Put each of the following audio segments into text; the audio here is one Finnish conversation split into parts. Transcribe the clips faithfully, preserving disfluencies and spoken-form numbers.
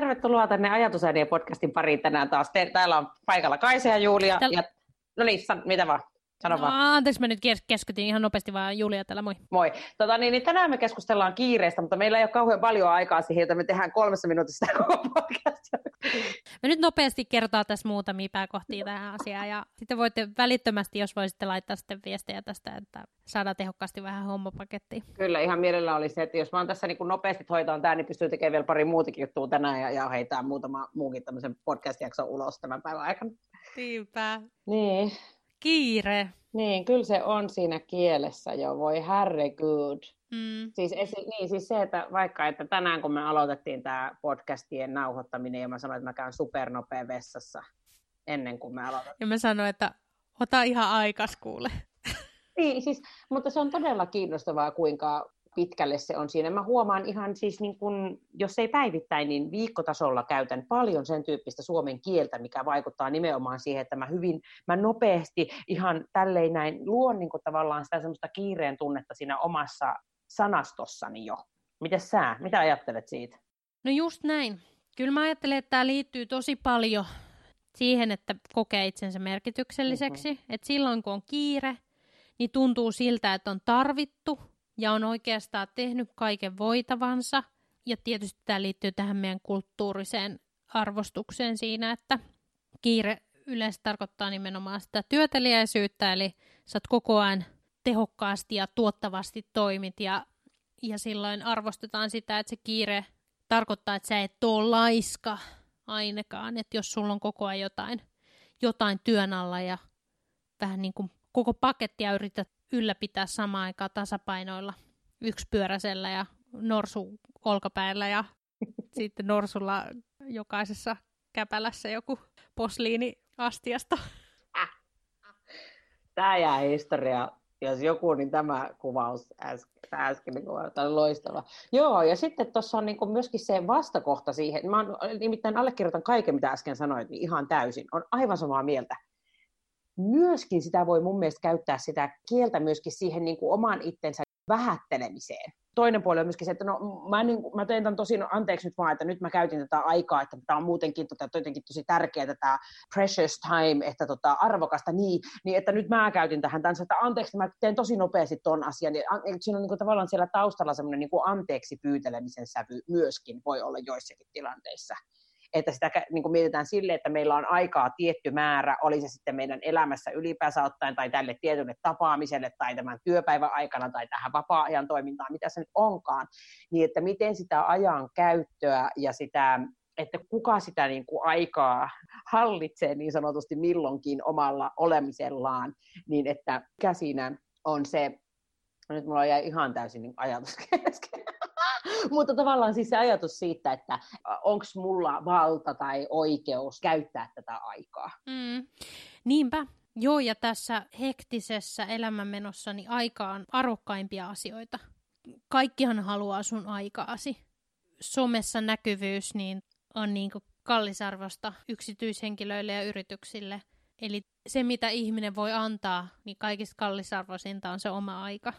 tervetuloa tänne Ajatusäänien podcastin pariin tänään taas. Te, täällä on paikalla Kaisa ja Julia. Täl... Ja... No niin, san... mitä vaan? Sano no, vaan. Anteeksi, mä nyt keskitin ihan nopeasti vaan Julia täällä, moi. Moi. Tota, niin, niin tänään me keskustellaan kiireistä, mutta meillä ei ole kauhean paljon aikaa siihen, että me tehdään kolmessa minuutissa koko podcastia. Me nyt nopeasti kerrotaan tässä muutamia pääkohtia tähän asiaan ja sitten voitte välittömästi, jos voisitte laittaa sitten viestejä tästä, että saadaan tehokkaasti vähän hommapakettiin. Kyllä, ihan mielellä olisi se, että jos mä oon tässä niin kuin nopeasti hoitaan tämä, niin pystyy tekemään vielä pari muutakin juttua tänään ja, ja heitää muutama muukin tämmöisen podcast-jakson ulos tämän päivän aikana. Niinpä. Niin. Kiire. Niin, kyllä se on siinä kielessä jo, voi herregud. Mm. Siis, esi- niin, siis se, että vaikka että tänään kun me aloitettiin tämä podcastien nauhoittaminen ja mä sanoin, että mä käyn supernopea vessassa ennen kuin me aloitettiin. Ja mä sanoin, että ota ihan aikas kuule. Niin, siis, mutta se on todella kiinnostavaa, kuinka pitkälle se on siinä. Mä huomaan ihan siis, niin kun, jos ei päivittäin, niin viikkotasolla käytän paljon sen tyyppistä suomen kieltä, mikä vaikuttaa nimenomaan siihen, että mä hyvin, mä nopeasti ihan tälleen näin luon niin kun tavallaan sitä semmoista kiireen tunnetta siinä omassa sanastossani jo. Mites sä? Mitä ajattelet siitä? No just näin. Kyllä mä ajattelen, että tää liittyy tosi paljon siihen, että kokee itsensä merkitykselliseksi. Mm-hmm. Että silloin kun on kiire, niin tuntuu siltä, että on tarvittu ja on oikeastaan tehnyt kaiken voitavansa. Ja tietysti tämä liittyy tähän meidän kulttuuriseen arvostukseen siinä, että kiire yleensä tarkoittaa nimenomaan sitä työteliäisyyttä, eli sä oot koko ajan tehokkaasti ja tuottavasti toimit, ja, ja silloin arvostetaan sitä, että se kiire tarkoittaa, että sä et ole laiska ainakaan, että jos sulla on koko ajan jotain, jotain työn alla ja vähän niin kuin koko pakettia yrität ylläpitää samaan aikaan tasapainoilla yksipyöräisellä ja norsu olkapäällä ja sitten norsulla jokaisessa käpälässä joku posliiniastiasta. Tämä jää historia. Jos joku, niin tämä kuvaus äsken, tämä äsken kuvaus, tämä oli loistava. Joo, ja sitten tuossa on niinku myöskin se vastakohta siihen. Mä nimittäin allekirjoitan kaiken, mitä äsken sanoit, niin ihan täysin. On aivan samaa mieltä. Myöskin sitä voi mun mielestä käyttää sitä kieltä myöskin siihen niin kuin oman itsensä vähättelemiseen. Toinen puoli on myöskin se, että no mä, niin, mä teen tämän tosi, no anteeksi nyt vaan, että nyt mä käytin tätä aikaa, että tämä on muutenkin tota, jotenkin tosi tärkeää, tämä precious time, että tota, arvokasta, niin, niin että nyt mä käytin tähän tämän, että anteeksi, mä teen tosi nopeasti ton asian. Ja, siinä on niin kuin, tavallaan siellä taustalla semmoinen niin kuin anteeksi pyytelemisen sävy myöskin voi olla joissakin tilanteissa. Että sitä niin mietitään silleen, että meillä on aikaa tietty määrä, oli se sitten meidän elämässä ylipäänsä ottaen tai tälle tietylle tapaamiselle tai tämän työpäivän aikana tai tähän vapaa-ajan toimintaan, mitä se nyt onkaan, niin että miten sitä ajan käyttöä ja sitä, että kuka sitä niin kuin aikaa hallitsee niin sanotusti milloinkin omalla olemisellaan, niin että mikä siinä on se, nyt mulla jäi ihan täysin niin ajatus kesken. Mutta tavallaan siis se ajatus siitä, että onko mulla valta tai oikeus käyttää tätä aikaa. Mm. Niinpä. Joo, ja tässä hektisessä elämänmenossa niin aika on arvokkaimpia asioita. Kaikkihan haluaa sun aikaasi. Somessa näkyvyys niin on niin kuin kallisarvosta yksityishenkilöille ja yrityksille. Eli se, mitä ihminen voi antaa, niin kaikista kallisarvoisinta on se oma aika.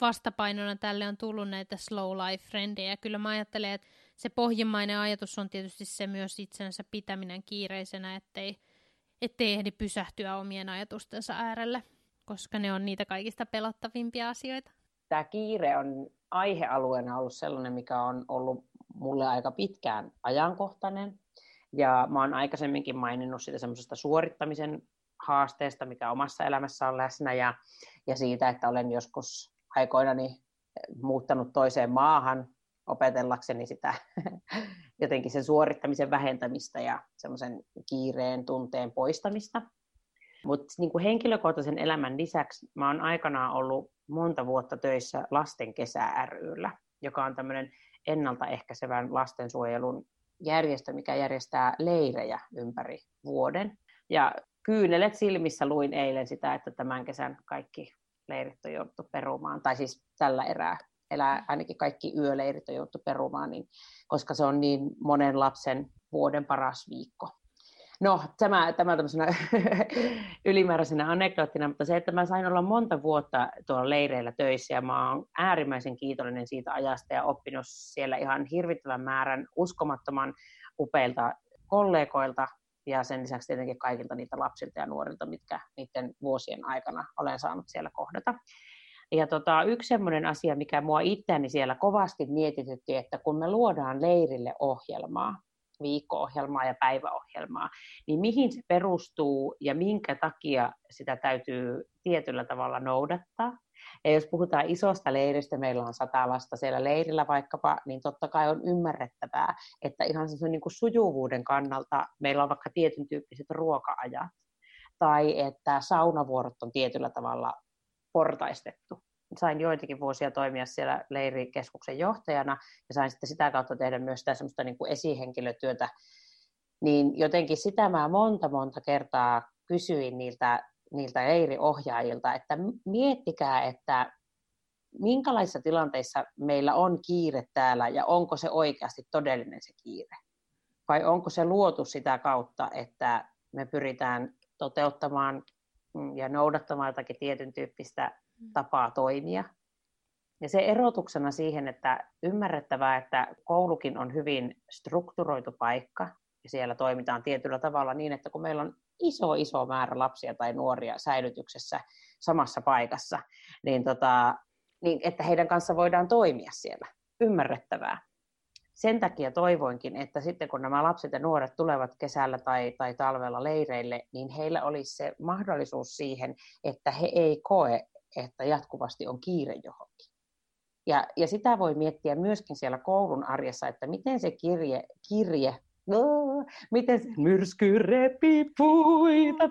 Vastapainona tälle on tullut näitä slow life-frendejä. Kyllä mä ajattelen, että se pohjimmainen ajatus on tietysti se myös itsensä pitäminen kiireisenä, ettei, ettei ehdi pysähtyä omien ajatustensa äärelle, koska ne on niitä kaikista pelottavimpia asioita. Tämä kiire on aihealueena ollut sellainen, mikä on ollut mulle aika pitkään ajankohtainen. Ja mä oon aikaisemminkin maininnut sitä semmoisesta suorittamisen haasteesta, mikä omassa elämässä on läsnä, ja, ja siitä, että olen joskus aikoinani muuttanut toiseen maahan opetellakseni sitä jotenkin sen suorittamisen vähentämistä ja semmoisen kiireen tunteen poistamista. Mutta niinku henkilökohtaisen elämän lisäksi mä oon aikanaan ollut monta vuotta töissä Lasten kesä ry:llä, joka on tämmöinen ennaltaehkäisevän lastensuojelun järjestö, mikä järjestää leirejä ympäri vuoden. Ja kyynelet silmissä luin eilen sitä, että tämän kesän kaikki leirit on jouduttu perumaan, tai siis tällä erää, elää, ainakin kaikki yöleirit on jouduttu perumaan, niin, koska se on niin monen lapsen vuoden paras viikko. No, tämä, tämä tämmöisenä ylimääräisenä anekdoottina, mutta se, että mä sain olla monta vuotta tuolla leireillä töissä ja mä oon äärimmäisen kiitollinen siitä ajasta ja oppinut siellä ihan hirvittävän määrän uskomattoman upeilta kollegoilta ja sen lisäksi tietenkin kaikilta niitä lapsilta ja nuorilta, mitkä niiden vuosien aikana olen saanut siellä kohdata. Ja tota, yksi semmoinen asia, mikä mua itseäni siellä kovasti mietitytti, että kun me luodaan leirille ohjelmaa, viikko-ohjelmaa ja päiväohjelmaa, niin mihin se perustuu ja minkä takia sitä täytyy tietyllä tavalla noudattaa. Ja jos puhutaan isosta leiristä, meillä on sata lasta siellä leirillä vaikkapa, niin totta kai on ymmärrettävää, että ihan semmoisen niin kuin sujuvuuden kannalta meillä on vaikka tietyn tyyppiset ruoka-ajat, tai että saunavuorot on tietyllä tavalla portaistettu. Sain joitakin vuosia toimia siellä leirikeskuksen johtajana ja sain sitten sitä kautta tehdä myös sitä semmoista niin kuin esihenkilötyötä. Niin jotenkin sitä mä monta monta kertaa kysyin niiltä, niiltä leiriohjaajilta, että miettikää, että minkälaisissa tilanteissa meillä on kiire täällä ja onko se oikeasti todellinen se kiire. Vai onko se luotu sitä kautta, että me pyritään toteuttamaan ja noudattamaan jotakin tietyn tyyppistä tapaa toimia. Ja se erotuksena siihen, että ymmärrettävää, että koulukin on hyvin strukturoitu paikka ja siellä toimitaan tietyllä tavalla niin, että kun meillä on iso, iso määrä lapsia tai nuoria säilytyksessä samassa paikassa, niin, tota, niin että heidän kanssa voidaan toimia siellä. Ymmärrettävää. Sen takia toivoinkin, että sitten kun nämä lapset ja nuoret tulevat kesällä tai, tai talvella leireille, niin heillä olisi se mahdollisuus siihen, että he ei koe, että jatkuvasti on kiire johonkin. Ja, ja sitä voi miettiä myöskin siellä koulun arjessa, että miten se kirje, kirje no, miten se myrsky repi puita.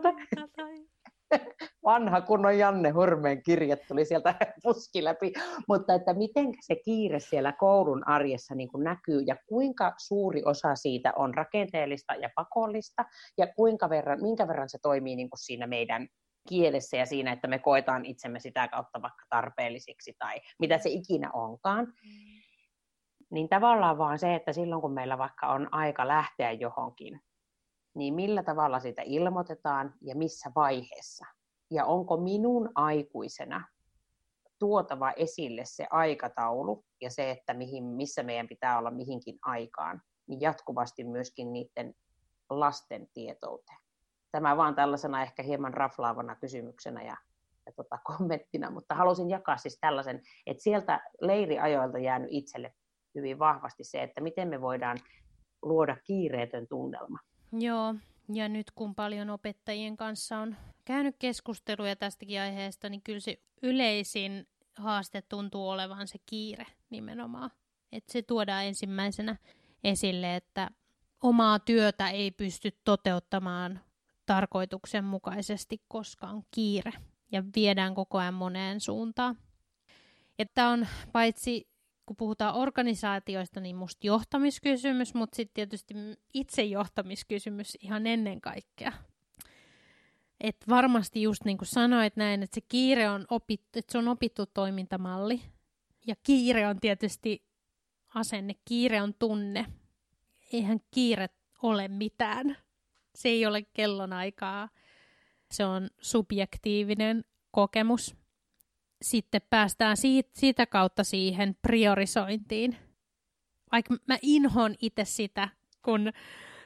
Vanha kunnon Janne Hurmeen kirje tuli sieltä puski läpi, mutta että miten se kiire siellä koulun arjessa niin kuin näkyy ja kuinka suuri osa siitä on rakenteellista ja pakollista ja kuinka verran, minkä verran se toimii niin kuin siinä meidän kielessä ja siinä, että me koetaan itsemme sitä kautta vaikka tarpeellisiksi tai mitä se ikinä onkaan. Niin tavallaan vaan se, että silloin kun meillä vaikka on aika lähteä johonkin, niin millä tavalla sitä ilmoitetaan ja missä vaiheessa. Ja onko minun aikuisena tuotava esille se aikataulu ja se, että mihin, missä meidän pitää olla mihinkin aikaan, niin jatkuvasti myöskin niiden lasten tietouteen. Tämä vaan tällaisena ehkä hieman raflaavana kysymyksenä ja, ja tota, kommenttina, mutta halusin jakaa siis tällaisen, että sieltä leiriajoilta jäänyt itselle hyvin vahvasti se, että miten me voidaan luoda kiireetön tunnelma. Joo, ja nyt kun paljon opettajien kanssa on käynyt keskusteluja tästäkin aiheesta, niin kyllä se yleisin haaste tuntuu olevan se kiire nimenomaan. Että se tuodaan ensimmäisenä esille, että omaa työtä ei pysty toteuttamaan tarkoituksenmukaisesti, koska on kiire ja viedään koko ajan moneen suuntaan. Tämä on paitsi, kun puhutaan organisaatioista, niin musta johtamiskysymys, mutta sitten tietysti itsejohtamiskysymys ihan ennen kaikkea. Et varmasti just niin kuin sanoit näin, että se kiire on opittu, että se on opittu toimintamalli ja kiire on tietysti asenne, kiire on tunne. Eihän kiire ole mitään. Se ei ole kellonaikaa, se on subjektiivinen kokemus. Sitten päästään siitä, sitä kautta siihen priorisointiin. Vaikka mä inhoon itse sitä, kun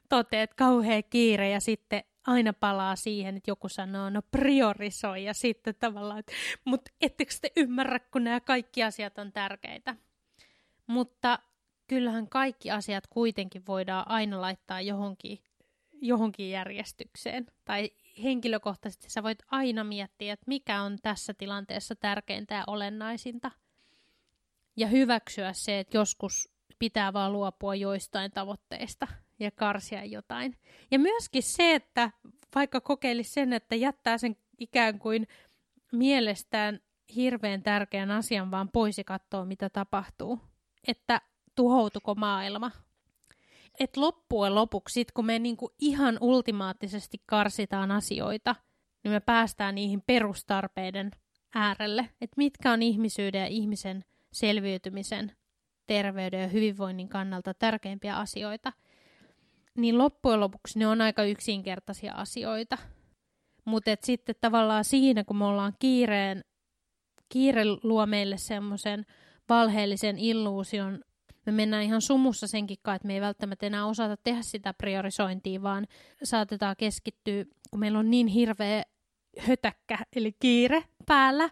toteat kauhea kiire ja sitten aina palaa siihen, että joku sanoo, no priorisoi ja sitten tavallaan, että mut ettekö te ymmärrä, kun nämä kaikki asiat on tärkeitä. Mutta kyllähän kaikki asiat kuitenkin voidaan aina laittaa johonkin. johonkin järjestykseen. Tai henkilökohtaisesti sä voit aina miettiä, että mikä on tässä tilanteessa tärkeintä ja olennaisinta. Ja hyväksyä se, että joskus pitää vaan luopua joistain tavoitteista ja karsia jotain. Ja myöskin se, että vaikka kokeilisi sen, että jättää sen ikään kuin mielestään hirveän tärkeän asian vaan pois ja katsoo, mitä tapahtuu. Että tuhoutuko maailma. Et loppujen lopuksi, sit kun me niinku ihan ultimaattisesti karsitaan asioita, niin me päästään niihin perustarpeiden äärelle. Että mitkä on ihmisyyden ja ihmisen selviytymisen, terveyden ja hyvinvoinnin kannalta tärkeimpiä asioita. niin loppujen lopuksi ne on aika yksinkertaisia asioita. Mutta sitten tavallaan siinä, kun me ollaan kiireen, kiire luo meille semmoisen valheellisen illuusion, me mennään ihan sumussa senkin kanssa, että me ei välttämättä enää osata tehdä sitä priorisointia, vaan saatetaan keskittyä, kun meillä on niin hirveä hötäkkä, eli kiire päällä,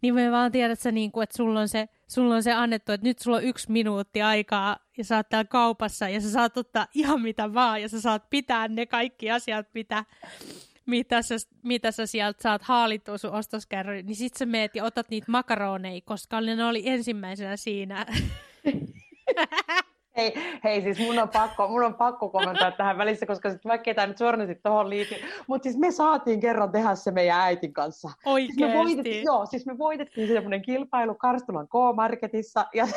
niin me vaan tiedät sä, niin kun, että sulla on, se, sulla on se annettu, että nyt sulla on yksi minuutti aikaa ja sä oot täällä kaupassa ja sä saat ottaa ihan mitä vaan ja sä saat pitää ne kaikki asiat, mitä, mitä, sä, mitä sä sieltä saat haalittua sun ostoskärryyn, niin sit sä meet ja otat niitä makaroneja, koska ne oli ensimmäisenä siinä. Hei, hei, siis mun on pakko, mun on pakko kommentoida tähän välissä, koska sitten mä ketään nyt suoranaisesti tohon liitin. Mutta siis me saatiin kerran tehdä se meidän äitin kanssa. Oikeesti? Siis me voitettiin, joo, siis me voitettiin semmoinen kilpailu Karstulan K-marketissa. Ja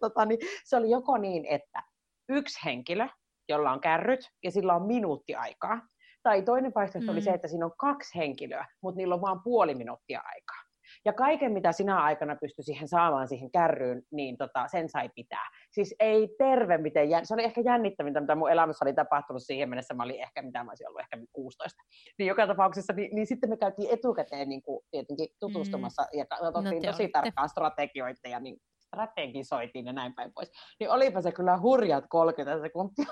tota, niin, se oli joko niin, että yksi henkilö, jolla on kärryt ja sillä on minuutti aikaa. Tai toinen vaihtoehto mm. oli se, että siinä on kaksi henkilöä, mutta niillä on vaan puoli minuuttia aikaa. Ja kaiken, mitä sinä aikana pystyi siihen saamaan siihen kärryyn, niin tota, sen sai pitää. Siis ei terve, miten jänn... se oli ehkä jännittävintä, mitä mun elämässä oli tapahtunut siihen mennessä. Mä olin ehkä, mitä mä olisin ollut, ehkä kuusitoista. Niin joka tapauksessa, niin, niin sitten me käytiin etukäteen niin kuin, tietenkin tutustumassa mm. ja katsottiin no tosi tarkkaan strategioita ja niin strategisoitiin ja näin päin pois. Niin olipa se kyllä hurjat kolmekymmentä sekuntia.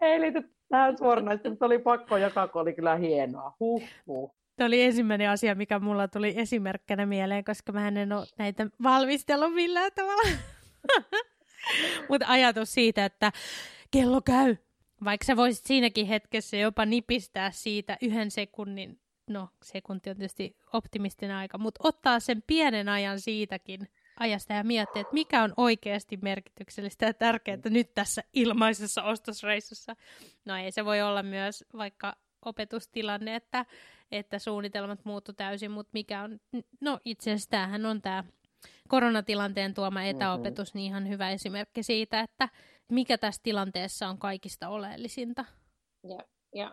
Ei liity tähän suoranaisesti, mutta oli pakko jakaa, kun oli kyllä hienoa. Huh, huh. Tämä oli ensimmäinen asia, mikä mulla tuli esimerkkinä mieleen, koska mä en ole näitä valmistellut millään tavalla. Mutta ajatus siitä, että kello käy. Vaikka sä voisit siinäkin hetkessä jopa nipistää siitä yhden sekunnin, no sekunti on tietysti optimistinen aika, mutta ottaa sen pienen ajan siitäkin ajasta ja miettiä, että mikä on oikeasti merkityksellistä ja tärkeää nyt tässä ilmaisessa ostosreissussa. No ei se voi olla myös vaikka opetustilanne, että, että suunnitelmat muuttu täysin, mutta mikä on, no itse asiassa tämähän on tämä koronatilanteen tuoma etäopetus, niin ihan hyvä esimerkki siitä, että mikä tässä tilanteessa on kaikista oleellisinta. Ja, ja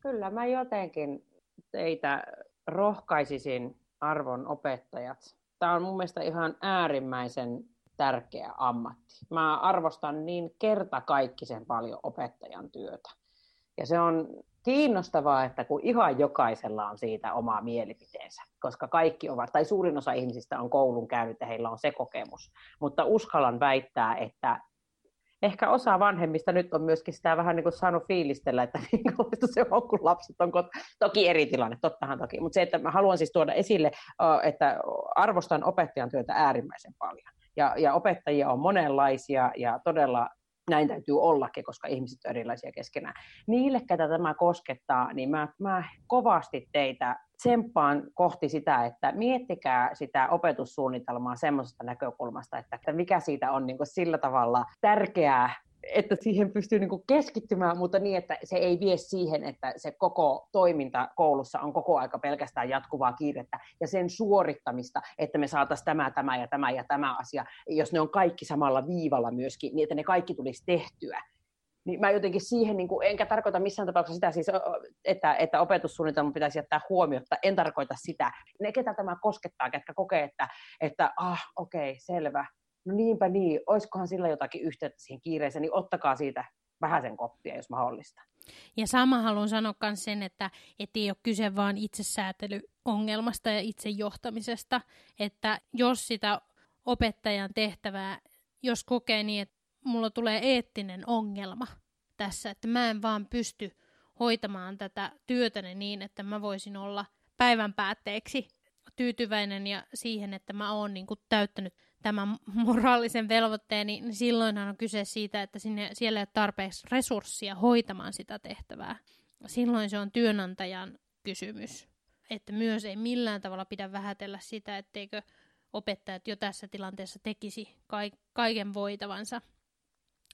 kyllä mä jotenkin teitä rohkaisisin, arvon opettajat. Tämä on mun mielestä ihan äärimmäisen tärkeä ammatti. Mä arvostan niin kertakaikkisen paljon opettajan työtä. Ja se on kiinnostavaa, että kun ihan jokaisella on siitä omaa mielipiteensä, koska kaikki ovat, tai suurin osa ihmisistä on koulun käynyt ja heillä on se kokemus, mutta uskallan väittää, että ehkä osa vanhemmista nyt on myöskin sitä vähän niin kuin saanut fiilistellä, että minkälaista se on, kun lapset on kotona. Toki eri tilanne, tottahan toki, mutta se, että mä haluan siis tuoda esille, että arvostan opettajan työtä äärimmäisen paljon, ja, ja opettajia on monenlaisia ja todella näin täytyy ollakin, koska ihmiset ovat erilaisia keskenään. Niille, ketä tämä koskettaa, niin mä, mä kovasti teitä tsemppaan kohti sitä, että miettikää sitä opetussuunnitelmaa semmoisesta näkökulmasta, että mikä siitä on niin kuin sillä tavalla tärkeää, että siihen pystyy niin kuin keskittymään, mutta niin, että se ei vie siihen, että se koko toiminta koulussa on koko aika pelkästään jatkuvaa kiirettä ja sen suorittamista, että me saataisiin tämä, tämä ja tämä ja tämä asia, jos ne on kaikki samalla viivalla myöskin, niin että ne kaikki tulisi tehtyä. Niin mä jotenkin siihen, niin kuin, enkä tarkoita missään tapauksessa sitä, siis, että, että opetussuunnitelma pitäisi jättää huomiota, en tarkoita sitä. Ne, ketä tämä koskettaa, ketkä kokee, että, että ah, okei, okay, selvä. No niinpä niin, olisikohan sillä jotakin yhteyttä siihen kiireeseen, niin ottakaa siitä vähäsen koppia, jos mahdollista. Ja sama haluan sanoa myös sen, että ei ole kyse vaan itsesäätelyongelmasta ja itsejohtamisesta, että jos sitä opettajan tehtävää, jos kokee niin, että mulla tulee eettinen ongelma tässä, että mä en vaan pysty hoitamaan tätä työtäni niin, että mä voisin olla päivän päätteeksi tyytyväinen ja siihen, että mä oon niin kuin täyttänyt tämän moraalisen velvoitteen, niin silloinhan on kyse siitä, että sinne, siellä ei ole tarpeeksi resurssia hoitamaan sitä tehtävää. Silloin se on työnantajan kysymys. Että myös ei millään tavalla pidä vähätellä sitä, etteikö opettajat jo tässä tilanteessa tekisi kaiken voitavansa.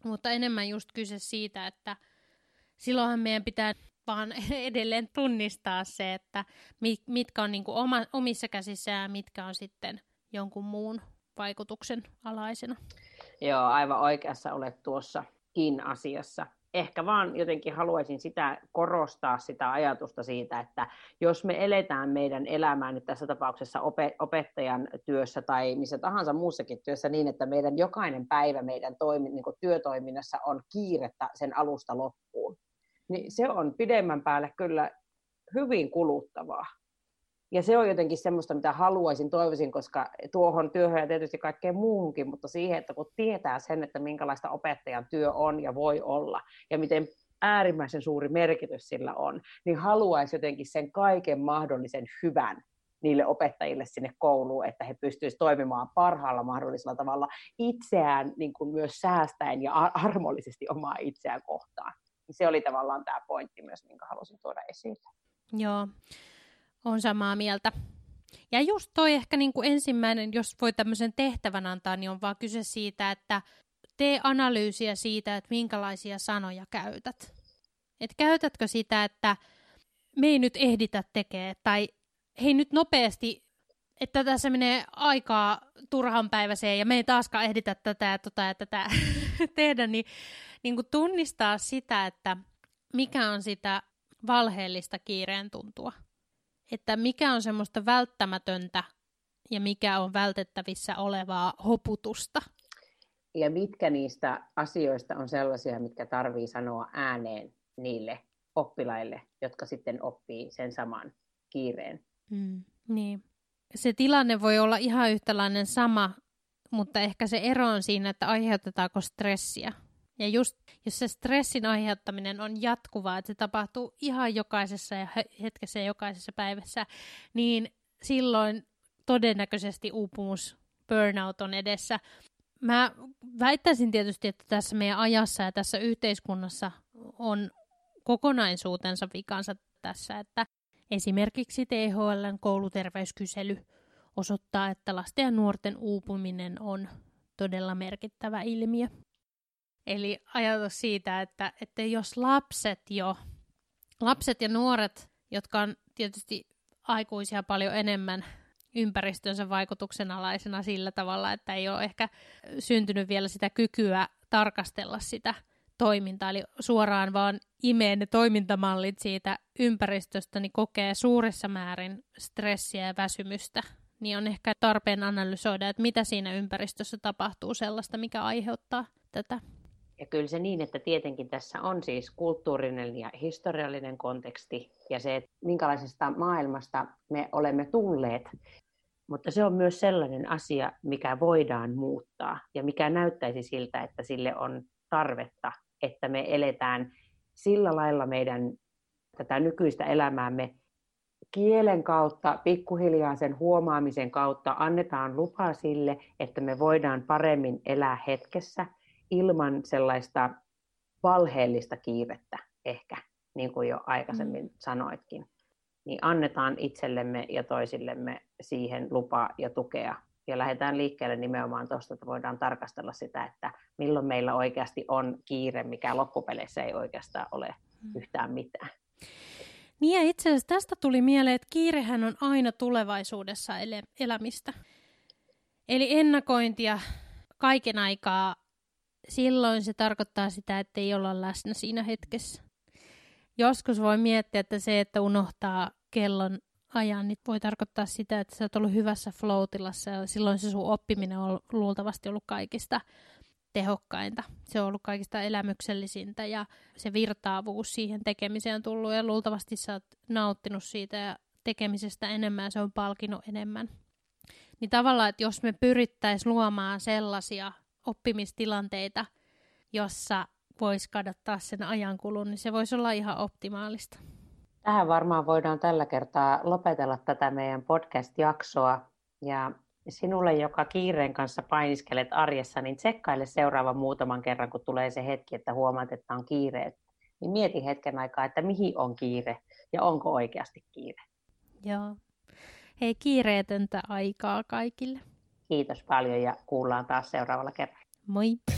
Mutta enemmän just kyse siitä, että silloinhan meidän pitää vaan edelleen tunnistaa se, että mitkä on niin kuin oma, omissa käsissään ja mitkä on sitten jonkun muun vaikutuksen alaisena. Joo, aivan oikeassa olet tuossakin asiassa. ehkä vaan jotenkin haluaisin sitä korostaa sitä ajatusta siitä, että jos me eletään meidän elämää nyt tässä tapauksessa opettajan työssä tai missä tahansa muussakin työssä niin, että meidän jokainen päivä meidän toimi, niin kuin työtoiminnassa on kiirettä sen alusta loppuun, niin se on pidemmän päälle kyllä hyvin kuluttavaa. Ja se on jotenkin semmoista, mitä haluaisin, toivoisin, koska tuohon työhön ja tietysti kaikkeen muuhunkin, mutta siihen, että kun tietää sen, että minkälaista opettajan työ on ja voi olla, ja miten äärimmäisen suuri merkitys sillä on, niin haluaisi jotenkin sen kaiken mahdollisen hyvän niille opettajille sinne kouluun, että he pystyisivät toimimaan parhaalla mahdollisella tavalla itseään niin kuin myös säästäen ja armollisesti omaa itseään kohtaan. Se oli tavallaan tämä pointti myös, minkä halusin tuoda esiin. Joo. On samaa mieltä. Ja just toi ehkä niin kuin ensimmäinen, jos voi tämmöisen tehtävän antaa, niin on vaan kyse siitä, että tee analyysiä siitä, että minkälaisia sanoja käytät. Että käytätkö sitä, että me ei nyt ehditä tekemään, tai hei nyt nopeasti, että tässä menee aikaa turhanpäiväiseen, ja me ei taaskaan ehditä tätä ja tota ja tätä tehdä, niin, niin kuin tunnistaa sitä, että mikä on sitä valheellista kiireen tuntua. Että mikä on semmoista välttämätöntä ja mikä on vältettävissä olevaa hoputusta. Ja mitkä niistä asioista on sellaisia, mitkä tarvii sanoa ääneen niille oppilaille, jotka sitten oppii sen saman kiireen. Mm, niin. Se tilanne voi olla ihan yhtälainen sama, mutta ehkä se ero on siinä, että aiheutetaanko stressiä. Ja just, jos se stressin aiheuttaminen on jatkuvaa, että se tapahtuu ihan jokaisessa hetkessä ja jokaisessa päivässä, niin silloin todennäköisesti uupumus, burnout on edessä. Mä väittäisin tietysti, että tässä meidän ajassa ja tässä yhteiskunnassa on kokonaisuutensa vikansa tässä, että esimerkiksi T H L:n kouluterveyskysely osoittaa, että lasten ja nuorten uupuminen on todella merkittävä ilmiö. Eli ajatus siitä, että, että jos lapset jo, lapset ja nuoret, jotka on tietysti aikuisia paljon enemmän ympäristönsä vaikutuksen alaisena sillä tavalla, että ei ole ehkä syntynyt vielä sitä kykyä tarkastella sitä toimintaa, eli suoraan vaan imee ne toimintamallit siitä ympäristöstä, niin kokee suuressa määrin stressiä ja väsymystä. Niin on ehkä tarpeen analysoida, että mitä siinä ympäristössä tapahtuu sellaista, mikä aiheuttaa tätä. Ja kyllä se niin, että tietenkin tässä on siis kulttuurinen ja historiallinen konteksti ja se, että minkälaisesta maailmasta me olemme tulleet. Mutta se on myös sellainen asia, mikä voidaan muuttaa ja mikä näyttäisi siltä, että sille on tarvetta, että me eletään sillä lailla meidän tätä nykyistä elämäämme kielen kautta, pikkuhiljaa sen huomaamisen kautta annetaan lupa sille, että me voidaan paremmin elää hetkessä ilman sellaista valheellista kiirettä ehkä, niin kuin jo aikaisemmin sanoitkin. Niin annetaan itsellemme ja toisillemme siihen lupa ja tukea. Ja lähdetään liikkeelle nimenomaan tuosta, että voidaan tarkastella sitä, että milloin meillä oikeasti on kiire, mikä loppupeleissä ei oikeastaan ole yhtään mitään. Niin ja itse asiassa tästä tuli mieleen, että kiirehän on aina tulevaisuudessa elämistä. Eli ennakointia kaiken aikaa, silloin se tarkoittaa sitä, että ei olla läsnä siinä hetkessä. Joskus voi miettiä, että se, että unohtaa kellon ajan, niin voi tarkoittaa sitä, että sä oot ollut hyvässä flow-tilassa ja silloin se sun oppiminen on luultavasti ollut kaikista tehokkainta. Se on ollut kaikista elämyksellisintä ja se virtaavuus siihen tekemiseen on tullut ja luultavasti sä oot nauttinut siitä ja tekemisestä enemmän, se on palkinut enemmän. Niin tavallaan, että jos me pyrittäisiin luomaan sellaisia oppimistilanteita, jossa voisi kadottaa sen ajankulun, niin se voisi olla ihan optimaalista. Tähän varmaan voidaan tällä kertaa lopetella tätä meidän podcast-jaksoa ja sinulle, joka kiireen kanssa painiskelet arjessa, niin tsekkaile seuraavan muutaman kerran, kun tulee se hetki, että huomaat, että on kiire. Niin mieti hetken aikaa, että mihin on kiire ja onko oikeasti kiire. Joo. Hei, kiireetöntä aikaa kaikille. Kiitos paljon ja kuullaan taas seuraavalla kerralla. Moi!